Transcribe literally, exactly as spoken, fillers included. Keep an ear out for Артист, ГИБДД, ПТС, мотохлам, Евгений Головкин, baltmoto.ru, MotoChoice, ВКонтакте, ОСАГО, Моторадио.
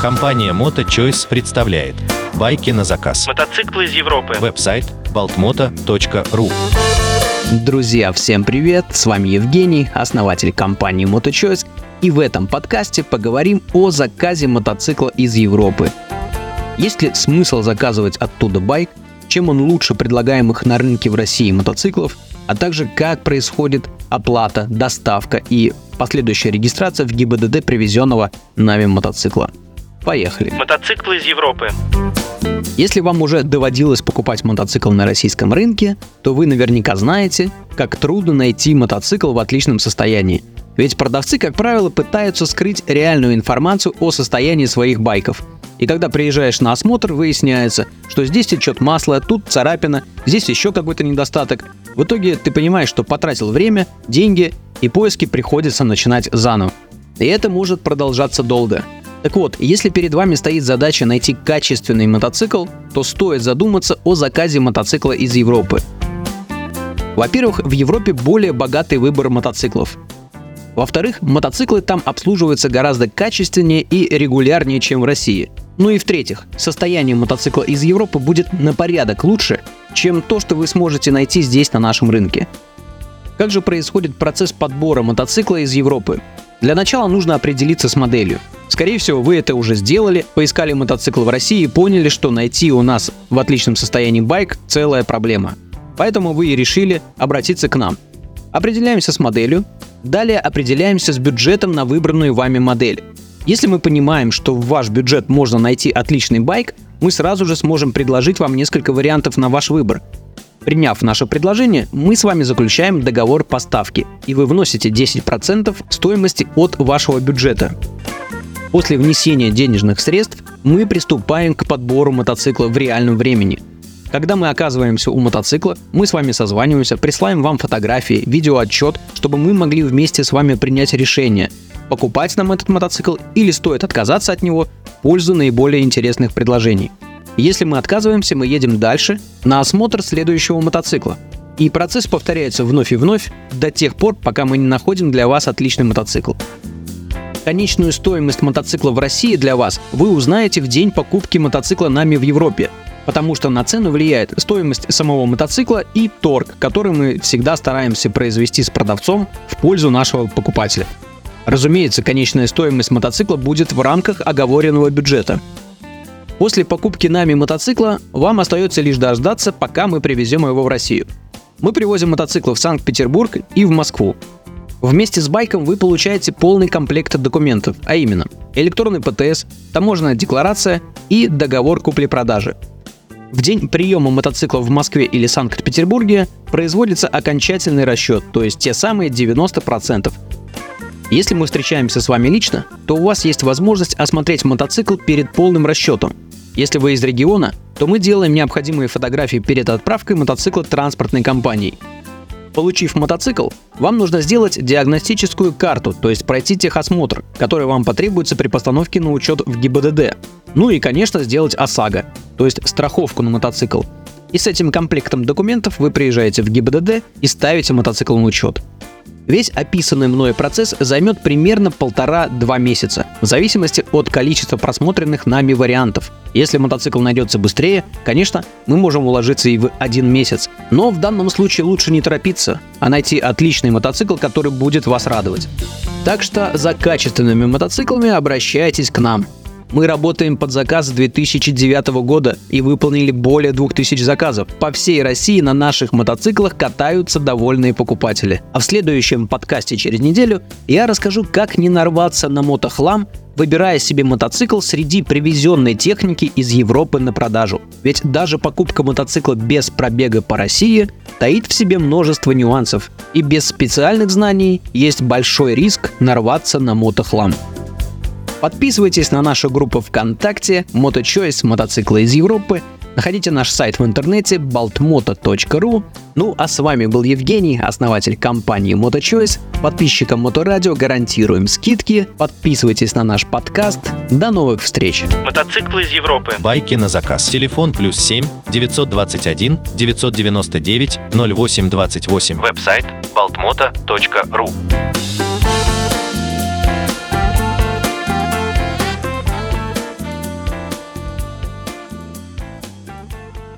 Компания MotoChoice представляет «Байки на заказ». Мотоциклы из Европы. Веб-сайт Baltmoto точка ру. Друзья, всем привет! С вами Евгений, основатель компании MotoChoice. И в этом подкасте поговорим о заказе мотоцикла из Европы. Есть ли смысл заказывать оттуда байк? Чем он лучше предлагаемых на рынке в России мотоциклов? А также как происходит оплата, доставка и последующая регистрация в ГИБДД привезенного нами мотоцикла. Поехали! Мотоциклы из Европы. Если вам уже доводилось покупать мотоцикл на российском рынке, то вы наверняка знаете, как трудно найти мотоцикл в отличном состоянии. Ведь продавцы, как правило, пытаются скрыть реальную информацию о состоянии своих байков. И когда приезжаешь на осмотр, выясняется, что здесь течет масло, тут царапина, здесь еще какой-то недостаток. В итоге ты понимаешь, что потратил время, деньги, и поиски приходится начинать заново. И это может продолжаться долго. Так вот, если перед вами стоит задача найти качественный мотоцикл, то стоит задуматься о заказе мотоцикла из Европы. Во-первых, в Европе более богатый выбор мотоциклов. Во-вторых, мотоциклы там обслуживаются гораздо качественнее и регулярнее, чем в России. Ну и в-третьих, состояние мотоцикла из Европы будет на порядок лучше, чем то, что вы сможете найти здесь на нашем рынке. Как же происходит процесс подбора мотоцикла из Европы? Для начала нужно определиться с моделью. Скорее всего, вы это уже сделали, поискали мотоцикл в России и поняли, что найти у нас в отличном состоянии байк – целая проблема. Поэтому вы и решили обратиться к нам. Определяемся с моделью. Далее определяемся с бюджетом на выбранную вами модель. Если мы понимаем, что в ваш бюджет можно найти отличный байк, мы сразу же сможем предложить вам несколько вариантов на ваш выбор. Приняв наше предложение, мы с вами заключаем договор поставки, и вы вносите десять процентов стоимости от вашего бюджета. После внесения денежных средств мы приступаем к подбору мотоцикла в реальном времени. Когда мы оказываемся у мотоцикла, мы с вами созваниваемся, присылаем вам фотографии, видеоотчет, чтобы мы могли вместе с вами принять решение, покупать нам этот мотоцикл или стоит отказаться от него в пользу наиболее интересных предложений. Если мы отказываемся, мы едем дальше на осмотр следующего мотоцикла. И процесс повторяется вновь и вновь до тех пор, пока мы не находим для вас отличный мотоцикл. Конечную стоимость мотоцикла в России для вас вы узнаете в день покупки мотоцикла нами в Европе, потому что на цену влияет стоимость самого мотоцикла и торг, который мы всегда стараемся произвести с продавцом в пользу нашего покупателя. Разумеется, конечная стоимость мотоцикла будет в рамках оговоренного бюджета. После покупки нами мотоцикла вам остается лишь дождаться, пока мы привезем его в Россию. Мы привозим мотоциклы в Санкт-Петербург и в Москву. Вместе с байком вы получаете полный комплект документов, а именно электронный П Т С, таможенная декларация и договор купли-продажи. В день приема мотоцикла в Москве или Санкт-Петербурге производится окончательный расчет, то есть те самые девяносто процентов. Если мы встречаемся с вами лично, то у вас есть возможность осмотреть мотоцикл перед полным расчетом. Если вы из региона, то мы делаем необходимые фотографии перед отправкой мотоцикла транспортной компании. Получив мотоцикл, вам нужно сделать диагностическую карту, то есть пройти техосмотр, который вам потребуется при постановке на учет в ГИБДД. Ну и, конечно, сделать ОСАГО, то есть страховку на мотоцикл. И с этим комплектом документов вы приезжаете в ГИБДД и ставите мотоцикл на учет. Весь описанный мной процесс займет примерно полтора-два месяца, в зависимости от количества просмотренных нами вариантов. Если мотоцикл найдется быстрее, конечно, мы можем уложиться и в один месяц. Но в данном случае лучше не торопиться, а найти отличный мотоцикл, который будет вас радовать. Так что за качественными мотоциклами обращайтесь к нам. Мы работаем под заказ с две тысячи девятого года и выполнили более двух тысяч заказов. По всей России на наших мотоциклах катаются довольные покупатели. А в следующем подкасте через неделю я расскажу, как не нарваться на мотохлам, выбирая себе мотоцикл среди привезенной техники из Европы на продажу. Ведь даже покупка мотоцикла без пробега по России таит в себе множество нюансов. И без специальных знаний есть большой риск нарваться на мотохлам. Подписывайтесь на нашу группу ВКонтакте MotoChoice мотоциклы из Европы. Находите наш сайт в интернете Baltmoto точка ру. Ну а с вами был Евгений, основатель компании MotoChoice. Подписчикам Моторадио гарантируем скидки. Подписывайтесь на наш подкаст. До новых встреч. Мотоциклы из Европы. Байки на заказ. Телефон плюс семь девятьсот двадцать один девятьсот девяносто девять ноль восемь двадцать восемь. Веб-сайт Baltmoto точка ру.